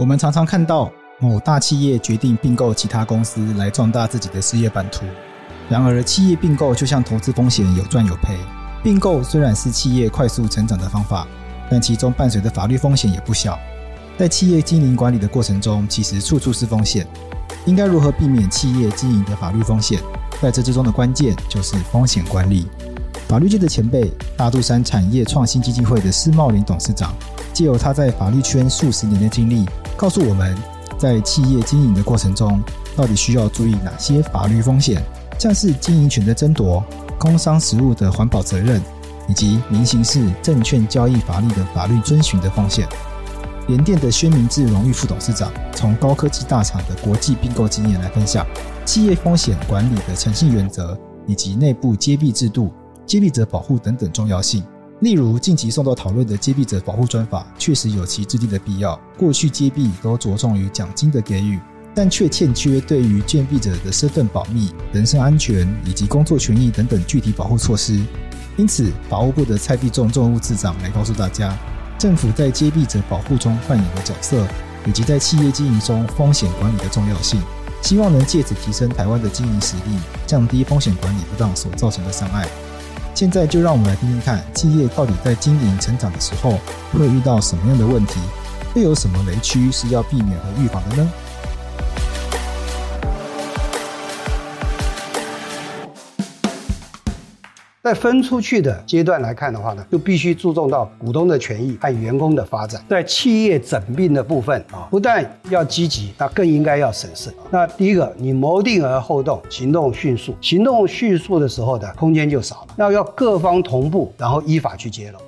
我们常常看到某大企业决定并购其他公司来壮大自己的事业版图。然而，企业并购就像投资风险，有赚有赔。并购虽然是企业快速成长的方法，但其中伴随的法律风险也不小。在企业经营管理的过程中，其实处处是风险。应该如何避免企业经营的法律风险？在这之中的关键就是风险管理。法律界的前辈，大肚山产业创新基金会的施茂林董事长，藉由他在法律圈数十年的经历，告诉我们在企业经营的过程中，到底需要注意哪些法律风险，像是经营权的争夺、工商实务的环保责任，以及民刑事证券交易法律的法律遵循的风险。联电的薛明志荣誉副董事长，从高科技大厂的国际并购经验来分享企业风险管理的诚信原则，以及内部揭弊制度、揭弊者保护等等重要性。例如近期送到讨论的揭弊者保护专法，确实有其制定的必要。过去揭弊都着重于奖金的给予，但却欠缺对于揭弊者的身份保密、人身安全以及工作权益等等具体保护措施。因此，法务部的蔡必仲政务次长来告诉大家，政府在揭弊者保护中扮演的角色，以及在企业经营中风险管理的重要性，希望能借此提升台湾的经营实力，降低风险管理不当所造成的伤害。现在就让我们来听听看，企业到底在经营成长的时候会遇到什么样的问题，又有什么雷区是要避免和预防的呢？在分出去的阶段来看的话呢，就必须注重到股东的权益和员工的发展。在企业整并的部分啊，不但要积极，那更应该要审慎。那第一个，你谋定而后动，行动迅速。行动迅速的时候呢，空间就少了。那要各方同步，然后依法去揭露。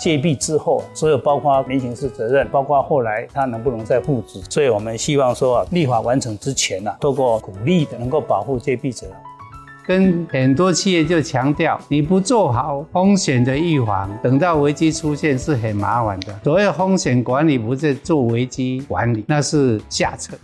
揭弊之后，所有包括民刑事责任，包括后来它能不能再复职，所以我们希望说立法完成之前呢，透过鼓励能够保护揭弊者。跟很多企业就强调，你不做好风险的预防，等到危机出现是很麻烦的。所谓风险管理，不是做危机管理，那是下策。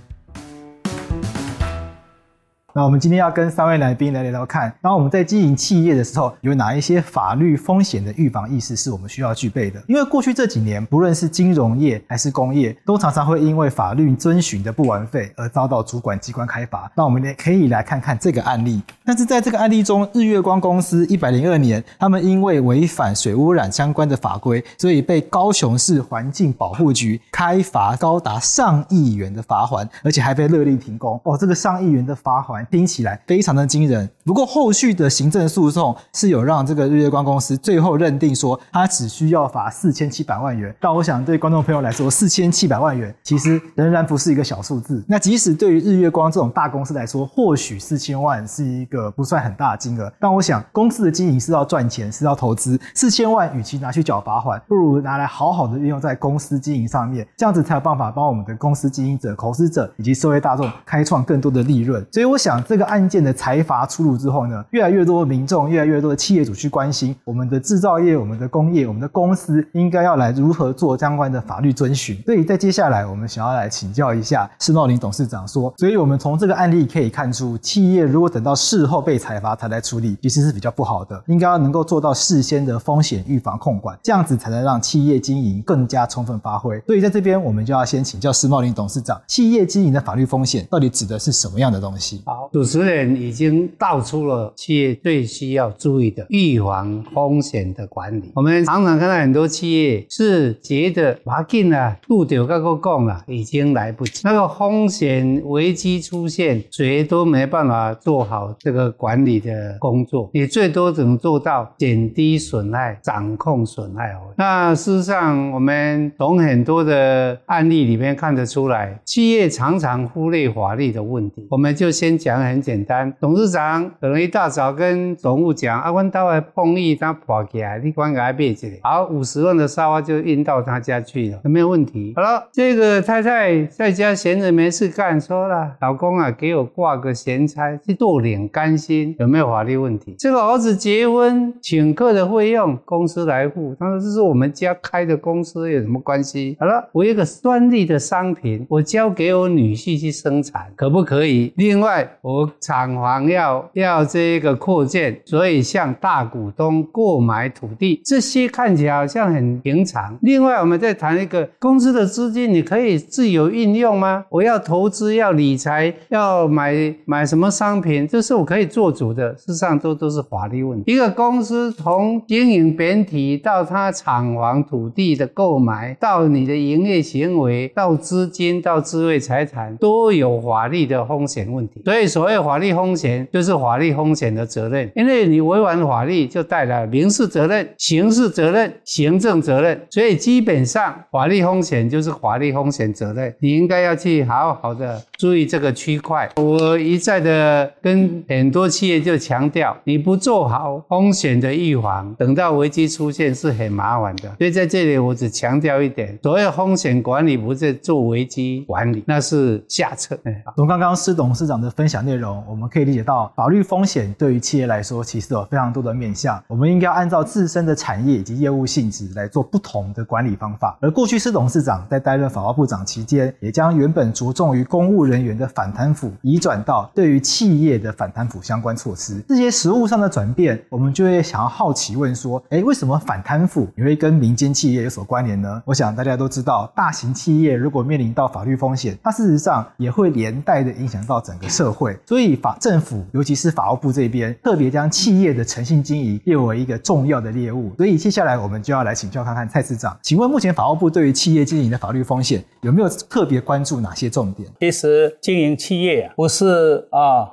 那我们今天要跟三位来宾来聊聊看，当我们在经营企业的时候，有哪一些法律风险的预防意识是我们需要具备的？因为过去这几年，不论是金融业还是工业，都常常会因为法律遵循的不完备而遭到主管机关开罚。那我们也可以来看看这个案例。但是在这个案例中，日月光公司102年，他们因为违反水污染相关的法规，所以被高雄市环境保护局开罚高达上亿元的罚锾，而且还被勒令停工。这个上亿元的罚锾听起来非常的惊人，不过后续的行政诉讼是有让这个日月光公司最后认定说，他只需要罚4700万元。但我想对观众朋友来说，4700万元其实仍然不是一个小数字。那即使对于日月光这种大公司来说，或许4000万是一个不算很大的金额，但我想公司的经营是要赚钱，是要投资，4000万与其拿去缴罚锾，不如拿来好好的运用在公司经营上面，这样子才有办法帮我们的公司经营者、投资者以及社会大众开创更多的利润。所以我想这个案件的裁罚出炉之后呢，越来越多的民众、越来越多的企业主去关心我们的制造业、我们的工业、我们的公司应该要来如何做相关的法律遵循。所以在接下来我们想要来请教一下施茂林董事长说，所以我们从这个案例可以看出，企业如果等到事后被裁罚才来处理，其实是比较不好的，应该要能够做到事先的风险预防控管，这样子才能让企业经营更加充分发挥。所以在这边我们就要先请教施茂林董事长，企业经营的法律风险到底指的是什么样的东西？好，主持人已经道出了企业最需要注意的预防风险的管理。我们常常看到很多企业是觉得要紧啦，拄到甲个讲啦，已经来不及。那个风险危机出现，谁都没办法做好这个管理的工作，也最多只能做到减低损害、掌控损害。那事实上，我们从很多的案例里面看得出来，企业常常忽略法律的问题。我们就先讲很简单，董事长可能一大早跟总务讲啊，我们家的碰意他跑起来，你管给他买一个，好，50万的沙发就运到他家去了，有没有问题？好了，这个太太在家闲着没事干，说啦，老公啊，给我挂个闲差去做脸甘心，有没有法律问题？这个儿子结婚请客的费用公司来付，他说这是我们家开的公司，有什么关系？好了，我有一个专利的商品，我交给我女婿去生产，可不可以？另外我厂房要这个扩建，所以向大股东购买土地，这些看起来好像很平常。另外我们再谈一个，公司的资金你可以自由运用吗？我要投资，要理财，要买什么商品，这是我可以做主的，事实上都是法律问题。一个公司从经营本体到它厂房土地的购买，到你的营业行为，到资金，到智慧财产，都有法律的风险问题。所以所谓法律风险，就是法律风险的责任，因为你违反法律就带来民事责任、刑事责任、行政责任，所以基本上法律风险就是法律风险责任，你应该要去好好的注意这个区块。我一再的跟很多企业就强调，你不做好风险的预防，等到危机出现是很麻烦的。所以在这里我只强调一点，所谓风险管理不是做危机管理，那是下策。从刚刚施董事长的分享内容，我们可以理解到法律风险对于企业来说其实有非常多的面向，我们应该按照自身的产业以及业务性质来做不同的管理方法。而过去施董事长在担任法务部长期间，也将原本着重于公务人员的反贪腐移转到对于企业的反贪腐相关措施。这些实务上的转变，我们就会想要好奇问说，为什么反贪腐也会跟民间企业有所关联呢？我想大家都知道，大型企业如果面临到法律风险，它事实上也会连带的影响到整个社会，所以政府尤其是法务部这边特别将企业的诚信经营列为一个重要的猎物。所以接下来我们就要来请教看看蔡次长，请问目前法务部对于企业经营的法律风险有没有特别关注哪些重点？其实经营企业不是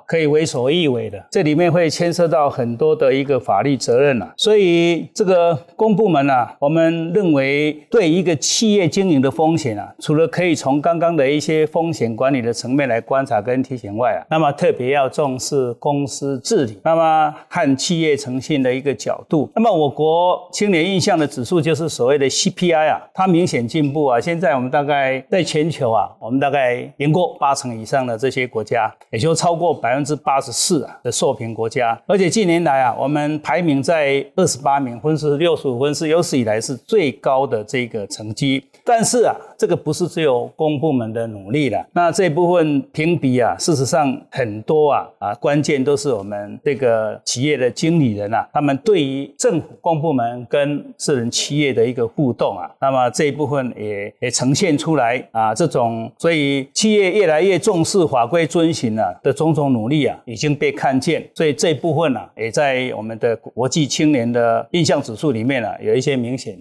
可以为所欲为的，这里面会牵涉到很多的一个法律责任所以这个公部门我们认为对一个企业经营的风险除了可以从刚刚的一些风险管理的层面来观察跟提醒外那么特别要重视公司治理，那么和企业诚信的一个角度。那么我国青年印象的指数就是所谓的 CPI 它明显进步现在我们大概在全球我们大概赢过80%以上的这些国家，也就超过 84% 的受评国家，而且近年来我们排名在28名，分数65分，是有史以来是最高的这个成绩。但是这个不是只有公部门的努力了，那这部分评比事实上很多关键都是我们这个企业的经理人他们对于政府公部门跟私人企业的一个互动那么这一部分也呈现出来这种，所以企业越来越重视法规遵循的种种努力已经被看见，所以这一部分也在我们的国际青年的印象指数里面有一些明显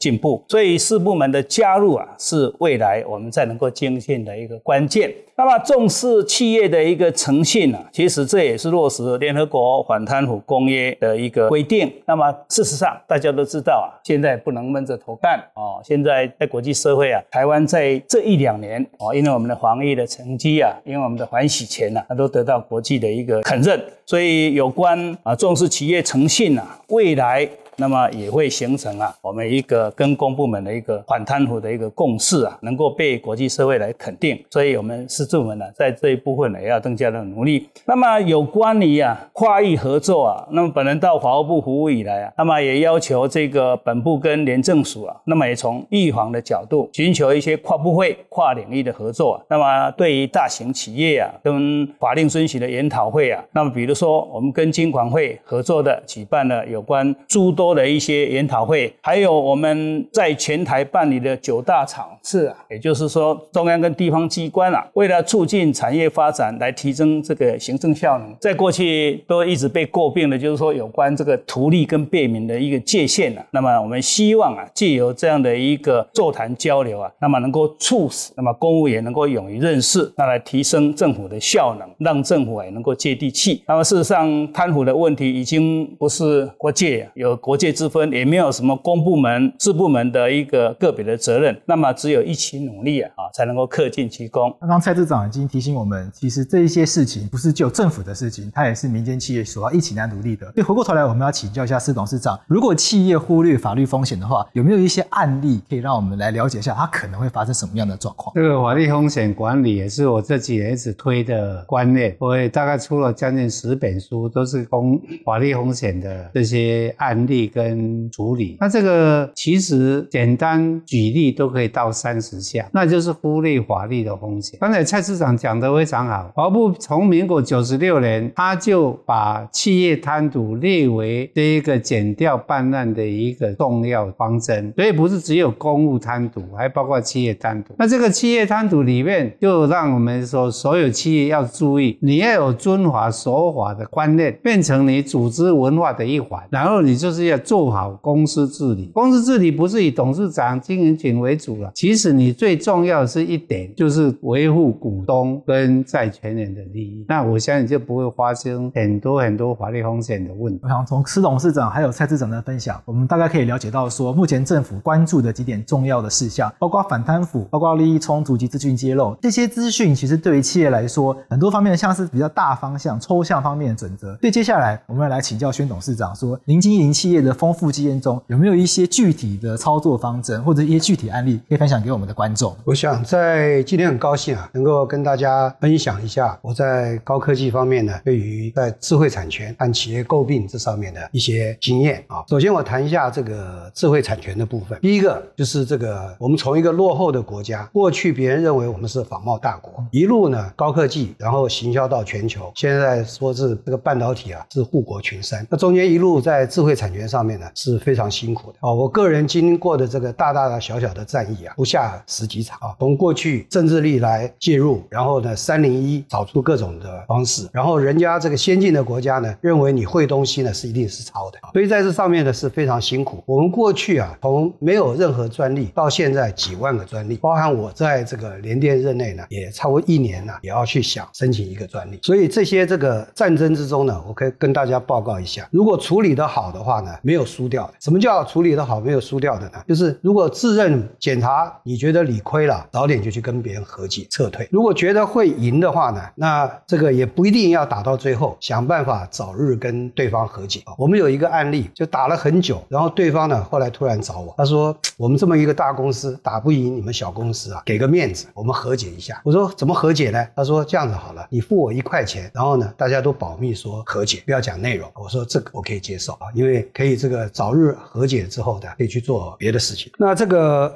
进步，所以四部门的加入是未来我们才能够精进的一个关键。那么重视企业的一个诚信其实这也是落实联合国反贪腐公约的一个规定。那么事实上大家都知道现在不能闷着头干现在在国际社会台湾在这一两年因为我们的防疫的成绩因为我们的反洗钱它都得到国际的一个肯认，所以有关重视企业诚信未来那么也会形成我们一个跟公部门的一个反贪腐的一个共识能够被国际社会来肯定，所以我们司政们在这一部分也要增加的努力。那么有关于跨域合作那么本人到法务部服务以来那么也要求这个本部跟廉政署那么也从预防的角度寻求一些跨部会跨领域的合作那么对于大型企业跟法令遵循的研讨会那么比如说我们跟金管会合作的举办了有关诸多的一些研讨会，还有我们在全台办理的9大场次也就是说中央跟地方机关为了促进产业发展来提升这个行政效能，在过去都一直被诟病的就是说有关这个图利跟便民的一个界限那么我们希望藉由这样的一个座谈交流那么能够促使那么公务员能够勇于认识，那来提升政府的效能，让政府也能够接地气。那么事实上贪腐的问题已经不是国界有国界之分，也没有什么公部门、私部门的一个个别的责任，那么只有一起努力才能够克尽其功。刚刚蔡次长已经提醒我们，其实这一些事情不是只有政府的事情，它也是民间企业所要一起来努力的。所以回过头来，我们要请教一下施董事长，如果企业忽略法律风险的话，有没有一些案例可以让我们来了解一下，它可能会发生什么样的状况？这个法律风险管理也是我这几年一直推的观念，我也大概出了将近10本书，都是法律风险的这些案例力跟处理。那这个其实简单举例都可以到30项，那就是忽略法律的风险。刚才蔡市长讲得非常好，法务部从民国96年他就把企业贪渎列为这一个减掉办案的一个重要方针，所以不是只有公务贪渎，还包括企业贪渎。那这个企业贪渎里面就让我们说所有企业要注意，你要有遵法守法的观念，变成你组织文化的一环，然后你就是要做好公司治理。公司治理不是以董事长经营权为主了，其实你最重要的是一点，就是维护股东跟债权人的利益，那我相信就不会发生很多法律风险的问题。我想从施董事长还有蔡市长的分享，我们大概可以了解到说目前政府关注的几点重要的事项，包括反贪腐，包括利益冲突及资讯揭露，这些资讯其实对于企业来说很多方面像是比较大方向抽象方面的准则。对，接下来我们要来请教宣董事长说，您经营企业的丰富经验中有没有一些具体的操作方针或者一些具体案例可以分享给我们的观众？我想在今天很高兴能够跟大家分享一下我在高科技方面呢对于在智慧产权和企业诟病这上面的一些经验啊。首先我谈一下这个智慧产权的部分。第一个就是这个我们从一个落后的国家，过去别人认为我们是仿冒大国，一路呢高科技然后行销到全球，现在说是这个半导体啊是护国群山，那中间一路在智慧产权上面呢是非常辛苦的啊。我个人经过的这个大小的战役啊不下10几场啊，从过去政治力来介入，然后呢301找出各种的方式，然后人家这个先进的国家呢认为你会东西呢是一定是抄的，所以在这上面呢是非常辛苦。我们过去啊从没有任何专利到现在几万个专利，包含我在这个联电任内呢也超过1年呢也要去想申请一个专利。所以这些这个战争之中呢，我可以跟大家报告一下，如果处理得好的话呢没有输掉的。什么叫处理得好没有输掉的呢？就是如果自认检查你觉得理亏了，早点就去跟别人和解撤退，如果觉得会赢的话呢，那这个也不一定要打到最后，想办法早日跟对方和解。我们有一个案例就打了很久，然后对方呢后来突然找我，他说我们这么一个大公司打不赢你们小公司啊，给个面子我们和解一下。我说怎么和解呢？他说这样子好了，你付我1块钱，然后呢大家都保密说和解，不要讲内容。我说这个我可以接受啊，因为可以这个早日和解之后呢可以去做别的事情。那这个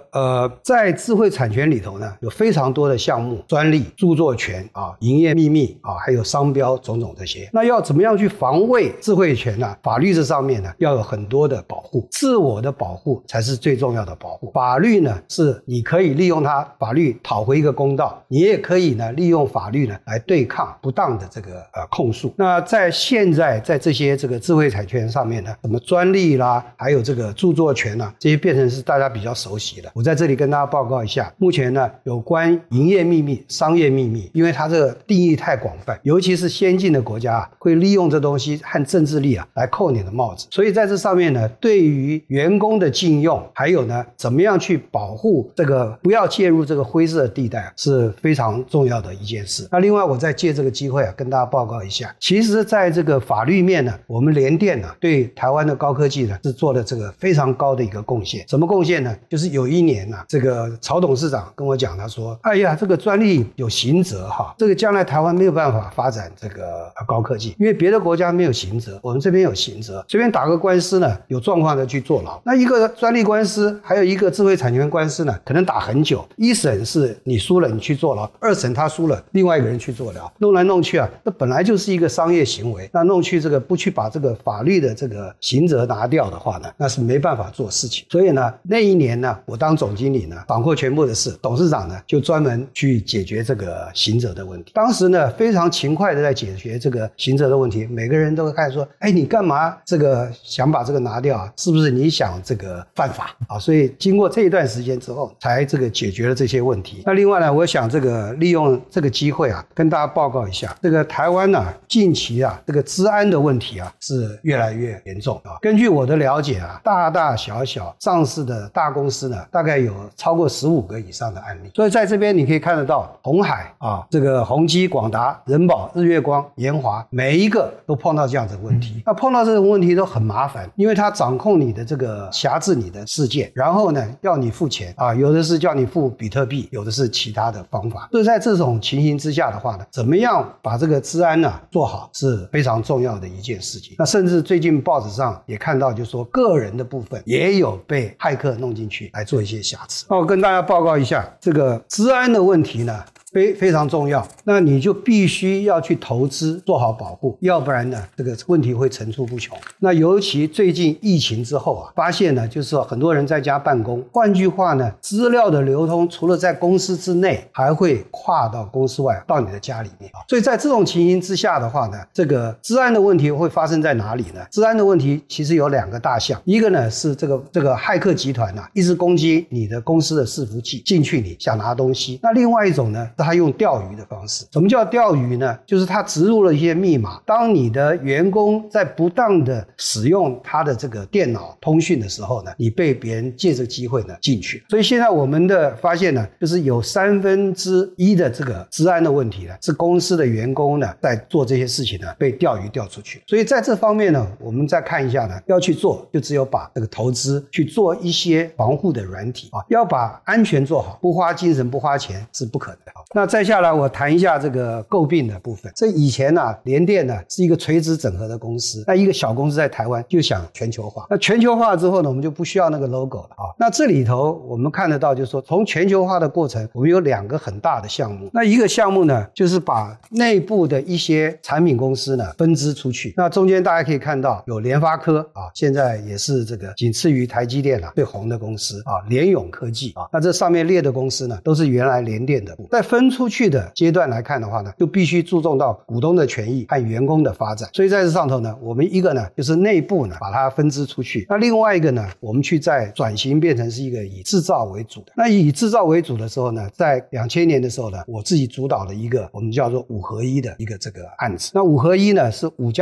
在智慧产权里头呢有非常多的项目，专利、著作权啊、营业秘密啊，还有商标种种这些。那要怎么样去防卫智慧权呢？法律这上面呢要有很多的保护，自我的保护才是最重要的保护。法律呢是你可以利用它，法律讨回一个公道，你也可以呢利用法律呢来对抗不当的这个控诉。那在现在在这些这个智慧产权上面呢，什么专利啦，还有这个著作权啊，这些变成是大家比较熟悉的。我在这里跟大家报告一下，目前呢有关营业秘密、商业秘密，因为它这个定义太广泛，尤其是先进的国家啊会利用这东西和政治力啊来扣你的帽子。所以在这上面呢，对于员工的禁用，还有呢怎么样去保护这个不要介入这个灰色的地带啊，是非常重要的一件事。那另外我再借这个机会啊跟大家报告一下，其实在这个法律面呢，我们联电呢对台湾的高科技呢是做了这个非常高的一个贡献。什么贡献呢？就是有1年啊这个曹董事长跟我讲，他说哎呀这个专利有刑责哈，这个将来台湾没有办法发展这个高科技，因为别的国家没有刑责，我们这边有刑责，随便打个官司呢有状况的去坐牢。那一个专利官司还有一个智慧产权官司呢可能打很久，1审是你输了你去坐牢，2审他输了另外一个人去坐牢，弄来弄去啊，那本来就是一个商业行为，那弄去这个不去把这个法律的这个刑责拿掉的话呢，那是没办法做事情。所以呢那一年呢我当总经理呢掌握全部的事，董事长呢就专门去解决这个刑责的问题。当时呢非常勤快的在解决这个刑责的问题，每个人都会看说哎你干嘛这个想把这个拿掉啊，是不是你想这个犯法啊？所以经过这一段时间之后才这个解决了这些问题。那另外呢我想这个利用这个机会啊跟大家报告一下，这个台湾呢近期啊这个治安的问题啊是越来越严重啊。根据我的了解啊，大小上市的大公司呢大概有超过15个以上的案例。所以在这边你可以看得到鸿海啊，这个宏基、广达、仁宝、日月光、研华，每一个都碰到这样子的问题。那碰到这种问题都很麻烦，因为它掌控你的这个辖制你的世界，然后呢要你付钱啊，有的是叫你付比特币，有的是其他的方法。所以在这种情形之下的话呢，怎么样把这个治安呢做好是非常重要的一件事情。那甚至最近报纸上也也看到就是说个人的部分也有被骇客弄进去来做一些瑕疵。那我跟大家报告一下，这个资安的问题呢非常重要，那你就必须要去投资做好保护，要不然呢这个问题会层出不穷。那尤其最近疫情之后啊，发现呢就是很多人在家办公，换句话呢，资料的流通除了在公司之内，还会跨到公司外，到你的家里面啊。所以在这种情形之下的话呢，这个资安的问题会发生在哪里呢？资安的问题其实有两个大项，一个呢是这个骇客集团一直攻击你的公司的伺服器，进去你想拿东西。那另外一种呢，他用钓鱼的方式。什么叫钓鱼呢？就是他植入了一些密码，当你的员工在不当的使用他的这个电脑通讯的时候呢，你被别人借这个机会呢进去。所以现在我们的发现呢，就是有1/3的这个资安的问题呢，是公司的员工呢在做这些事情呢被钓鱼钓出去。所以在这方面呢，我们再看一下呢，要去做就只有把这个投资去做一些防护的软体啊，要把安全做好，不花精神不花钱是不可能的。那再下来我谈一下这个诟病的部分。这以前联电是一个垂直整合的公司，那一个小公司在台湾就想全球化。那全球化之后呢，我们就不需要那个 logo 了啊。那这里头我们看得到，就是说从全球化的过程，我们有两个很大的项目。那一个项目呢，就是把内部的一些产品公司呢分支出去。那中间大家可以看到有联发科啊，现在也是这个仅次于台积电最红的公司啊，联咏科技啊。那这上面列的公司呢，都是原来联电的。在分出去的阶段来看的话呢，就必须注重到股东的权益和员工的发展。所以在这上头呢，我们一个呢就是内部呢把它分支出去，那另外一个呢，我们去再转型变成是一个以制造为主的。那以制造为主的时候呢，在2000年的时候呢，我自己主导了一个我们叫做5合1的一个这个案子。那5合1呢是5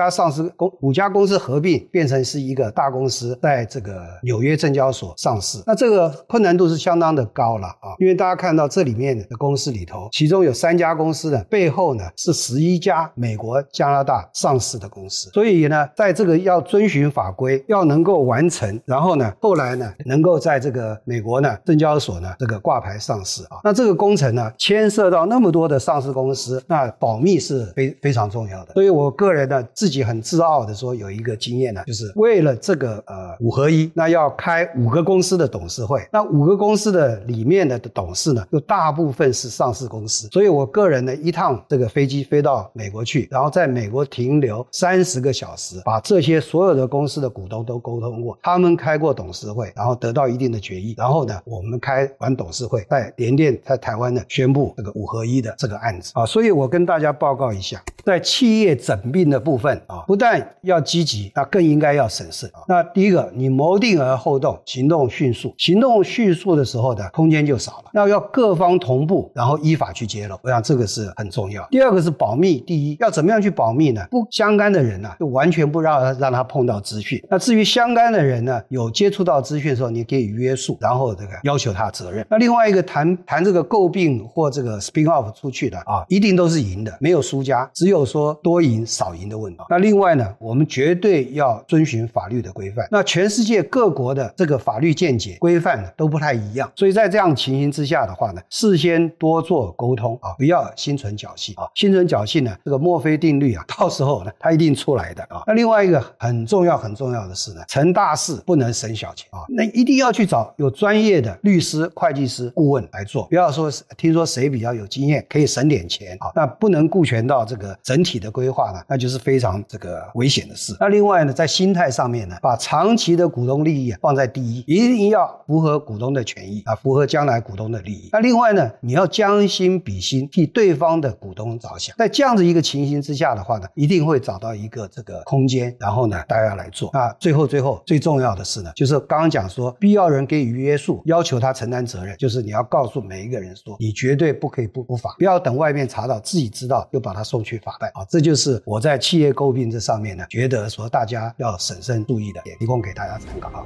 家公司合并变成是一个大公司，在这个纽约证交所上市。那这个困难度是相当的高了啊，因为大家看到这里面的公司里头，其中有3家公司呢背后呢是11家美国加拿大上市的公司。所以呢在这个要遵循法规，要能够完成，然后呢后来呢能够在这个美国呢证交所呢这个挂牌上市啊。那这个工程呢牵涉到那么多的上市公司，那保密是非常重要的。所以我个人呢自己很自傲的说，有一个经验呢，就是为了这个5合1，那要开5个公司的董事会，那5个公司的里面的董事呢有大部分是上市公司。所以我个人呢一趟这个飞机飞到美国去，然后在美国停留30个小时，把这些所有的公司的股东都沟通过，他们开过董事会，然后得到一定的决议，然后呢我们开完董事会，在联电在台湾呢宣布这个5合1的这个案子啊。所以我跟大家报告一下，在企业整并的部分啊，不但要积极，那更应该要审慎啊。那第一个，你谋定而后动，行动迅速。行动迅速的时候呢，空间就少了，要各方同步，然后依法去揭露，我想这个是很重要。第二个是保密，第一要怎么样去保密呢？不相干的人呢，就完全不让他碰到资讯。那至于相干的人呢，有接触到资讯的时候，你给予约束，然后这个要求他责任。那另外一个谈这个诟病或这个 spin off 出去的啊，一定都是赢的，没有输家，只有说多赢少赢的问题。那另外呢，我们绝对要遵循法律的规范。那全世界各国的这个法律见解规范呢都不太一样，所以在这样情形之下的话呢，事先多做沟通啊，不要心存侥幸啊。心存侥幸呢，这个墨菲定律啊，到时候呢它一定出来的啊。那另外一个很重要的是呢，成大事不能省小钱啊，那一定要去找有专业的律师、会计师、顾问来做，不要说听说谁比较有经验可以省点钱啊，那不能顾全到这个整体的规划呢，那就是非常这个危险的事。那另外呢，在心态上面呢，把长期的股东利益放在第一，一定要符合股东的权益啊，符合将来股东的利益。那另外呢，你要将心比心，替对方的股东着想。在这样子一个情形之下的话呢，一定会找到一个这个空间，然后呢大家来做。那最后最重要的是呢，就是刚刚讲说必要人给予约束，要求他承担责任，就是你要告诉每一个人说，你绝对不可以不法，不要等外面查到自己知道又把他送去法办啊。这就是我在企业诟病这上面呢，觉得说大家要审慎注意的，也提供给大家参考。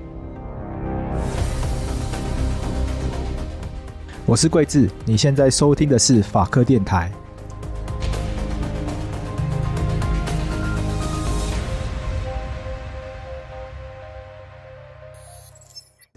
我是桂智，你现在收听的是法科电台。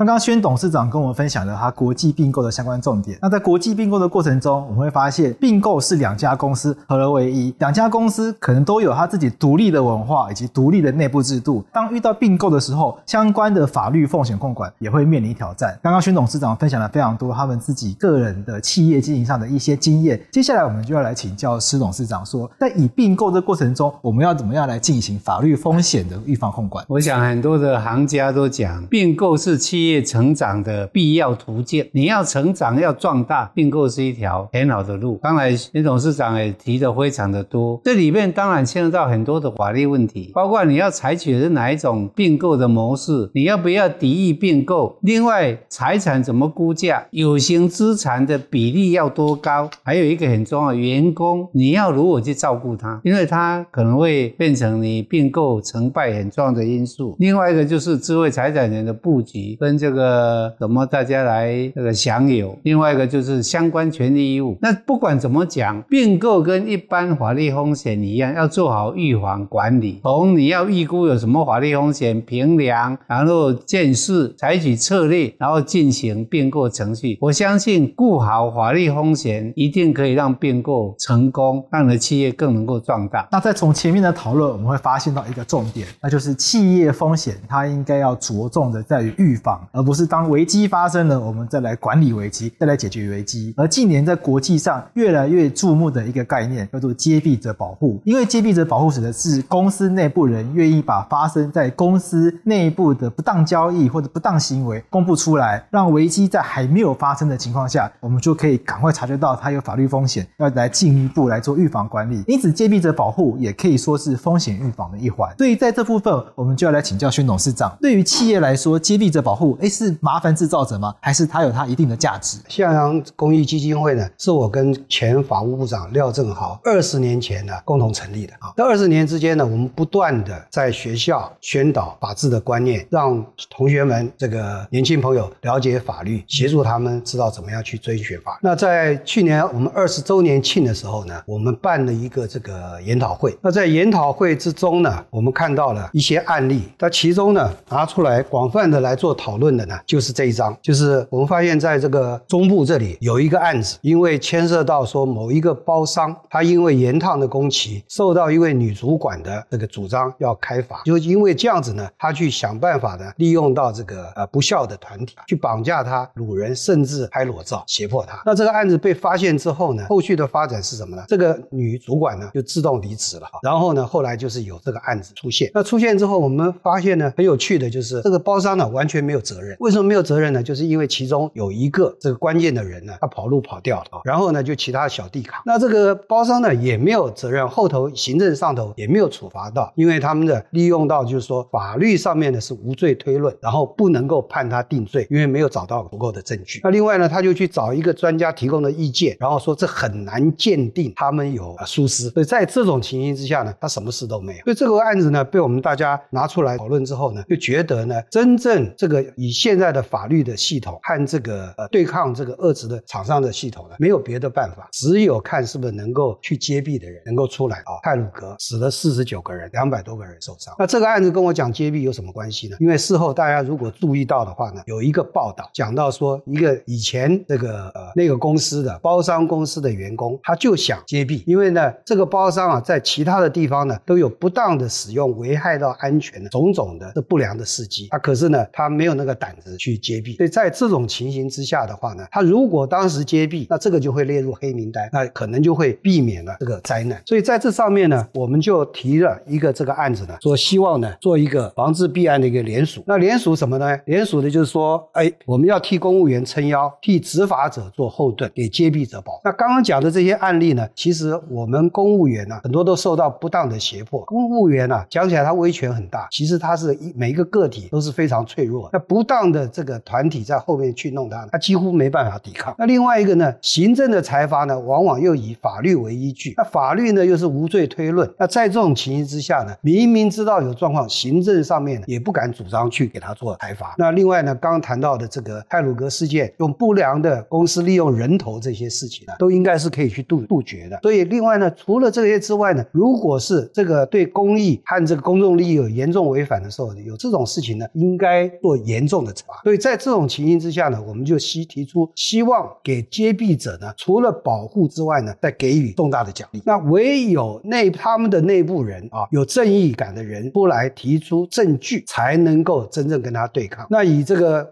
刚刚宣董事长跟我们分享了他国际并购的相关重点。那在国际并购的过程中，我们会发现并购是两家公司合而为一，两家公司可能都有他自己独立的文化以及独立的内部制度。当遇到并购的时候，相关的法律风险控管也会面临挑战。刚刚宣董事长分享了非常多他们自己个人的企业经营上的一些经验，接下来我们就要来请教施董事长说，在以并购的过程中，我们要怎么样来进行法律风险的预防控管？我想很多的行家都讲，并购是企业成长的必要途径，你要成长要壮大，并购是一条很好的路。刚才林董事长也提得非常的多，这里面当然牵涉到很多的法律问题，包括你要采取的是哪一种并购的模式，你要不要敌意并购，另外财产怎么估价，有形资产的比例要多高，还有一个很重要的员工你要如何去照顾他，因为他可能会变成你并购成败很重要的因素。另外一个就是智慧财产权的布局跟这个怎么大家来这个享有，另外一个就是相关权利义务。那不管怎么讲，并购跟一般法律风险一样，要做好预防管理，从你要预估有什么法律风险，评量，然后建设，采取策略，然后进行并购程序。我相信顾好法律风险一定可以让并购成功，让你的企业更能够壮大。那再从前面的讨论，我们会发现到一个重点，那就是企业风险它应该要着重的在于预防，而不是当危机发生了我们再来管理危机，再来解决危机。而近年在国际上越来越注目的一个概念叫做接弊者保护，因为接弊者保护指的是公司内部人愿意把发生在公司内部的不当交易或者不当行为公布出来，让危机在还没有发生的情况下，我们就可以赶快察觉到它有法律风险，要来进一步来做预防管理。因此接弊者保护也可以说是风险预防的一环。所以在这部分我们就要来请教宣董事长，对于企业来说，接弊者保护是麻烦制造者吗？还是它有它一定的价值？向阳公益基金会呢，是我跟前法务部长廖正豪20年前呢共同成立的啊。这20年之间呢，我们不断的在学校宣导法治的观念，让同学们这个年轻朋友了解法律，协助他们知道怎么样去追学法。那在去年我们20周年庆的时候呢，我们办了一个这个研讨会。那在研讨会之中呢，我们看到了一些案例，那其中呢拿出来广泛的来做讨论的呢，就是这一章，就是我们发现在这个中部这里有一个案子，因为牵涉到说某一个包商，他因为延烫的工期受到一位女主管的这个主张要开罚，就因为这样子呢，他去想办法呢，利用到这个不孝的团体去绑架他、掳人，甚至拍裸照胁迫他。那这个案子被发现之后呢，后续的发展是什么呢？这个女主管呢就自动离职了，然后呢后来就是有这个案子出现。那出现之后我们发现呢，很有趣的就是这个包商呢完全没有责任。为什么没有责任呢？就是因为其中有一个这个关键的人呢，他跑路跑掉了，然后呢就其他小弟扛。那这个包商呢也没有责任，后头行政上头也没有处罚到，因为他们的利用到就是说法律上面呢是无罪推论，然后不能够判他定罪，因为没有找到足够的证据。那另外呢，他就去找一个专家提供的意见，然后说这很难鉴定他们有疏失，所以在这种情形之下呢，他什么事都没有。所以这个案子呢被我们大家拿出来讨论之后呢，就觉得呢真正这个以现在的法律的系统和这个对抗这个恶质的厂商的系统呢，没有别的办法，只有看是不是能够去接弊的人能够出来啊。太鲁阁死了49个人，200多个人受伤。那这个案子跟我讲接弊有什么关系呢？因为事后大家如果注意到的话呢，有一个报道讲到说，一个以前这个那个公司的包商公司的员工，他就想接弊，因为呢这个包商啊在其他的地方呢都有不当的使用危害到安全的种种的不良的事迹，可是呢他没有那个胆子去接弊。所以在这种情形之下的话呢，他如果当时接弊，那这个就会列入黑名单，那可能就会避免了这个灾难。所以在这上面呢，我们就提了一个这个案子呢，说希望呢做一个防治弊案的一个联署。那联署什么呢？联署的就是说，我们要替公务员撑腰，替执法者做后盾，给接弊者保护。那刚刚讲的这些案例呢，其实我们公务员呢很多都受到不当的胁迫。公务员呢讲起来他威权很大，其实他是每一个个体都是非常脆弱的，那不当的这个团体在后面去弄他，他几乎没办法抵抗。那另外一个呢，行政的裁罚呢往往又以法律为依据，那法律呢又是无罪推论。那在这种情形之下呢，明明知道有状况，行政上面也不敢主张去给他做裁罚。那另外呢，刚刚谈到的这个太鲁阁事件，用不良的公司利用人头这些事情呢，都应该是可以去杜绝的。所以另外呢，除了这些之外呢，如果是这个对公益和这个公众利益有严重违反的时候，有这种事情呢应该做严重的惩罚。所以在这种情形之下呢，我们就提出希望给揭弊者呢，除了保护之外呢，再给予重大的奖励。那唯有他们的内部人啊，有正义感的人出来提出证据，才能够真正跟他对抗。那以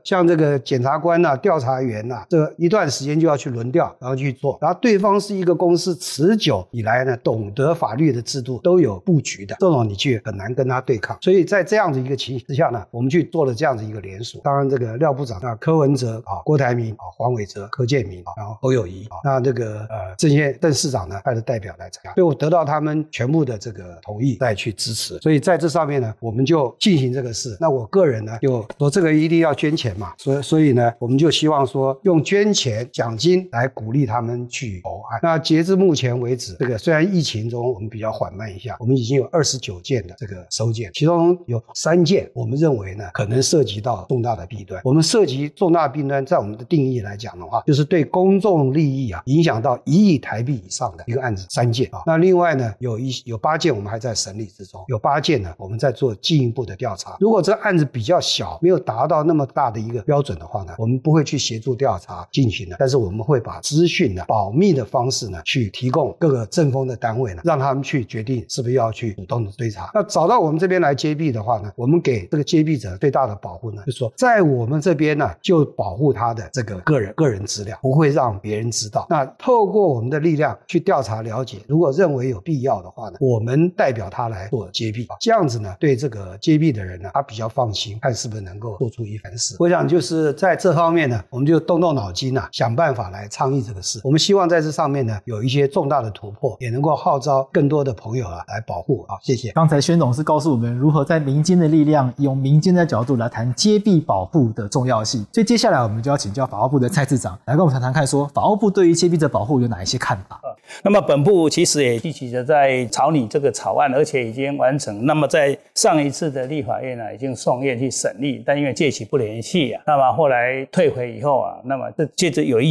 像这个检察官啊、调查员啊，这一段时间就要去轮调，然后去做。然后对方是一个公司持久以来呢，懂得法律的制度都有布局的，这种你去很难跟他对抗。所以在这样的一个情形之下呢，我们去做了这样的一个联署。当然，这个廖部长啊、柯文哲啊、郭台铭啊、黄伟哲、柯建铭啊，然后侯友宜啊，那这个郑市长呢派的代表来参加，所以我得到他们全部的这个同意再去支持。所以在这上面呢，我们就进行这个事。那我个人呢，就说这个一定要捐钱嘛，所以呢，我们就希望说用捐钱奖金来鼓励他们去投案。那截至目前为止，这个虽然疫情中我们比较缓慢一下，我们已经有29件的这个收件，其中有3件我们认为呢可能涉及到重大的弊端。我们涉及重大弊端，在我们的定义来讲的话，就是对公众利益啊影响到1亿台币以上的一个案子3件啊。那另外呢有8件我们还在审理之中，有8件呢我们在做进一步的调查。如果这案子比较小，没有达到那么大的一个标准的话呢，我们不会去协助调查进行的，但是我们会把资讯呢保密的方式呢去提供各个政风的单位呢，让他们去决定是不是要去主动的追查。那找到我们这边来揭弊的话呢，我们给这个揭弊者最大的保护呢，就是说在我们这边呢就保护他的这个个人资料，不会让别人知道。那透过我们的力量去调查了解，如果认为有必要的话呢，我们代表他来做揭弊，这样子呢对这个揭弊的人呢他比较放心，看是不是能够做出一番事。我想就是在这方面呢，我们就动动脑筋啊，想办法来倡议这个事。我们希望在这上面呢有一些重大的突破，也能够号召更多的朋友啊来保护啊。谢谢。刚才宣总是告诉我们如何在民间的力量，用民间的角度来谈揭弊保护的重要性，所以接下来我们就要请教法务部的蔡次长来跟我们谈谈看，说法务部对于揭弊者保护有哪一些看法。那么本部其实也积极的在草拟这个草案，而且已经完成。那么在上一次的立法院呢，已经送院去审理，但因为届期不连续啊，那么后来退回以后啊，那么接着有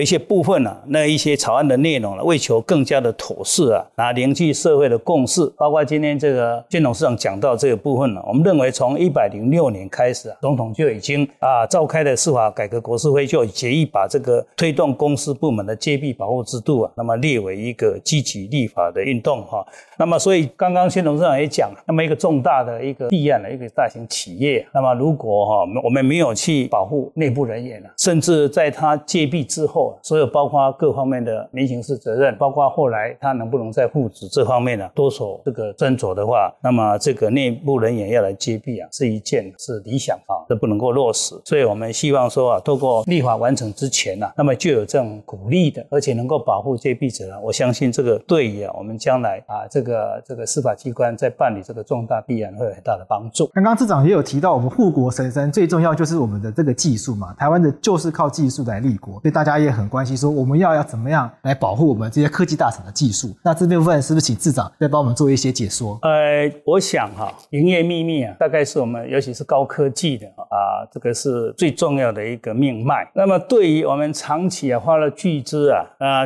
一些部分啊，那一些草案的内容啊，为求更加的妥适啊，凝聚社会的共识，包括今天这个宣董事长讲到这个部分呢，我们认为从106年开始啊，总统就已经召开的司法改革国是会就决议，把这个推动公司部门的揭弊保护制度啊，那么列为一个积极立法的运动哈。那么所以刚刚宣董事长也讲，那么一个重大的一个弊案的一个大型企业，那么如果我们没有去保护内部人员，甚至在他揭弊之后，所有包括各方面的民刑事责任，包括后来他能不能在复职这方面多所这个斟酌的话，那么这个内部人员要来揭弊是一件是理想这不能够落实。所以我们希望说透过立法完成之前那么就有这种鼓励的，而且能够保护揭弊者我相信这个对于我们将来这个司法机关在办理这个重大弊案会有很大的帮助。刚刚次长也有提到，我们护国神山最重要就是我们的这个技术嘛，台湾的就是靠技术来立国，所以大家也很关心说我们要怎么样来保护我们这些科技大厂的技术。那这部分是不是请次长再帮我们做一些解说？我想营业秘密大概是我们尤其是高科技的这个是最重要的一个命脉。那么对于我们长期花了巨资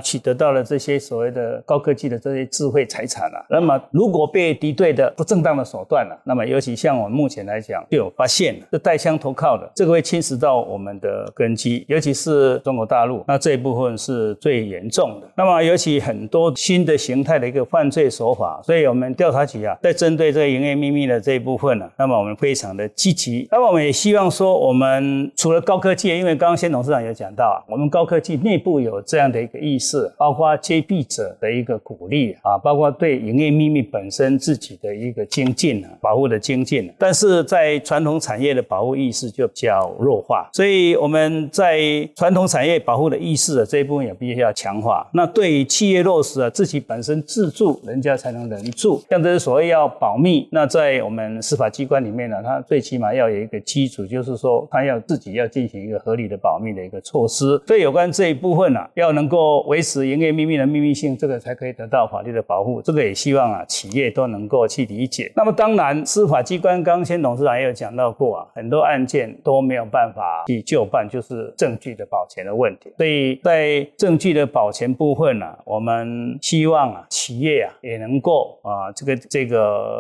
取得到了这些所谓的高科技的这些智慧财产那么如果被敌对的不正当的手段那么尤其像我们目前来讲就有发现是带枪投靠的，这个会侵蚀到我们的根基，尤其是中国大陆。那这一部分是最严重的，那么尤其很多新的形态的一个犯罪手法，所以我们调查局在针对这个营业秘密的这一部分那么我们非常的积极。那么我们也希望说我们除了高科技，因为刚刚宣董事长有讲到我们高科技内部有这样的一个意识，包括揭弊者的一个鼓励包括对营业秘密本身自己的一个精进保护的精进，但是在传统产业的保护意识就比较弱化，所以我们在传统产业保护的意识这一部分也必须要强化。那对于企业落实自己本身自助，人家才能人助，像这是所谓要保密。那在我们司法机关里面它最起码要有一个基础，就是说它要自己要进行一个合理的保密的一个措施。所以有关这一部分要能够维持营业秘密的秘密性，这个才可以得到法律的保护，这个也希望企业都能够去理解。那么当然司法机关刚先董事长也有讲到过很多案件都没有办法去就办，就是证据的保全的问题。所以在证据的保全部分我们希望企业也能够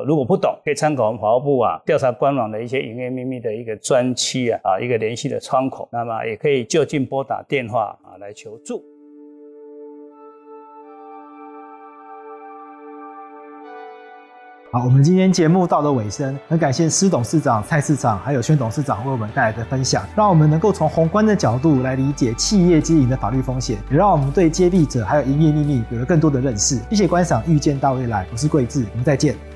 如果不懂可以参考我们法务部调查官网的一些营业秘密的一个专区一个联系的窗口，那么也可以就近拨打电话来求助。好，我们今天节目到了尾声，很感谢施董事长、蔡市长还有宣董事长为我们带来的分享，让我们能够从宏观的角度来理解企业经营的法律风险，也让我们对接力者还有营业秘密有了更多的认识。谢谢观赏《遇见大未来》，我是桂智，我们再见。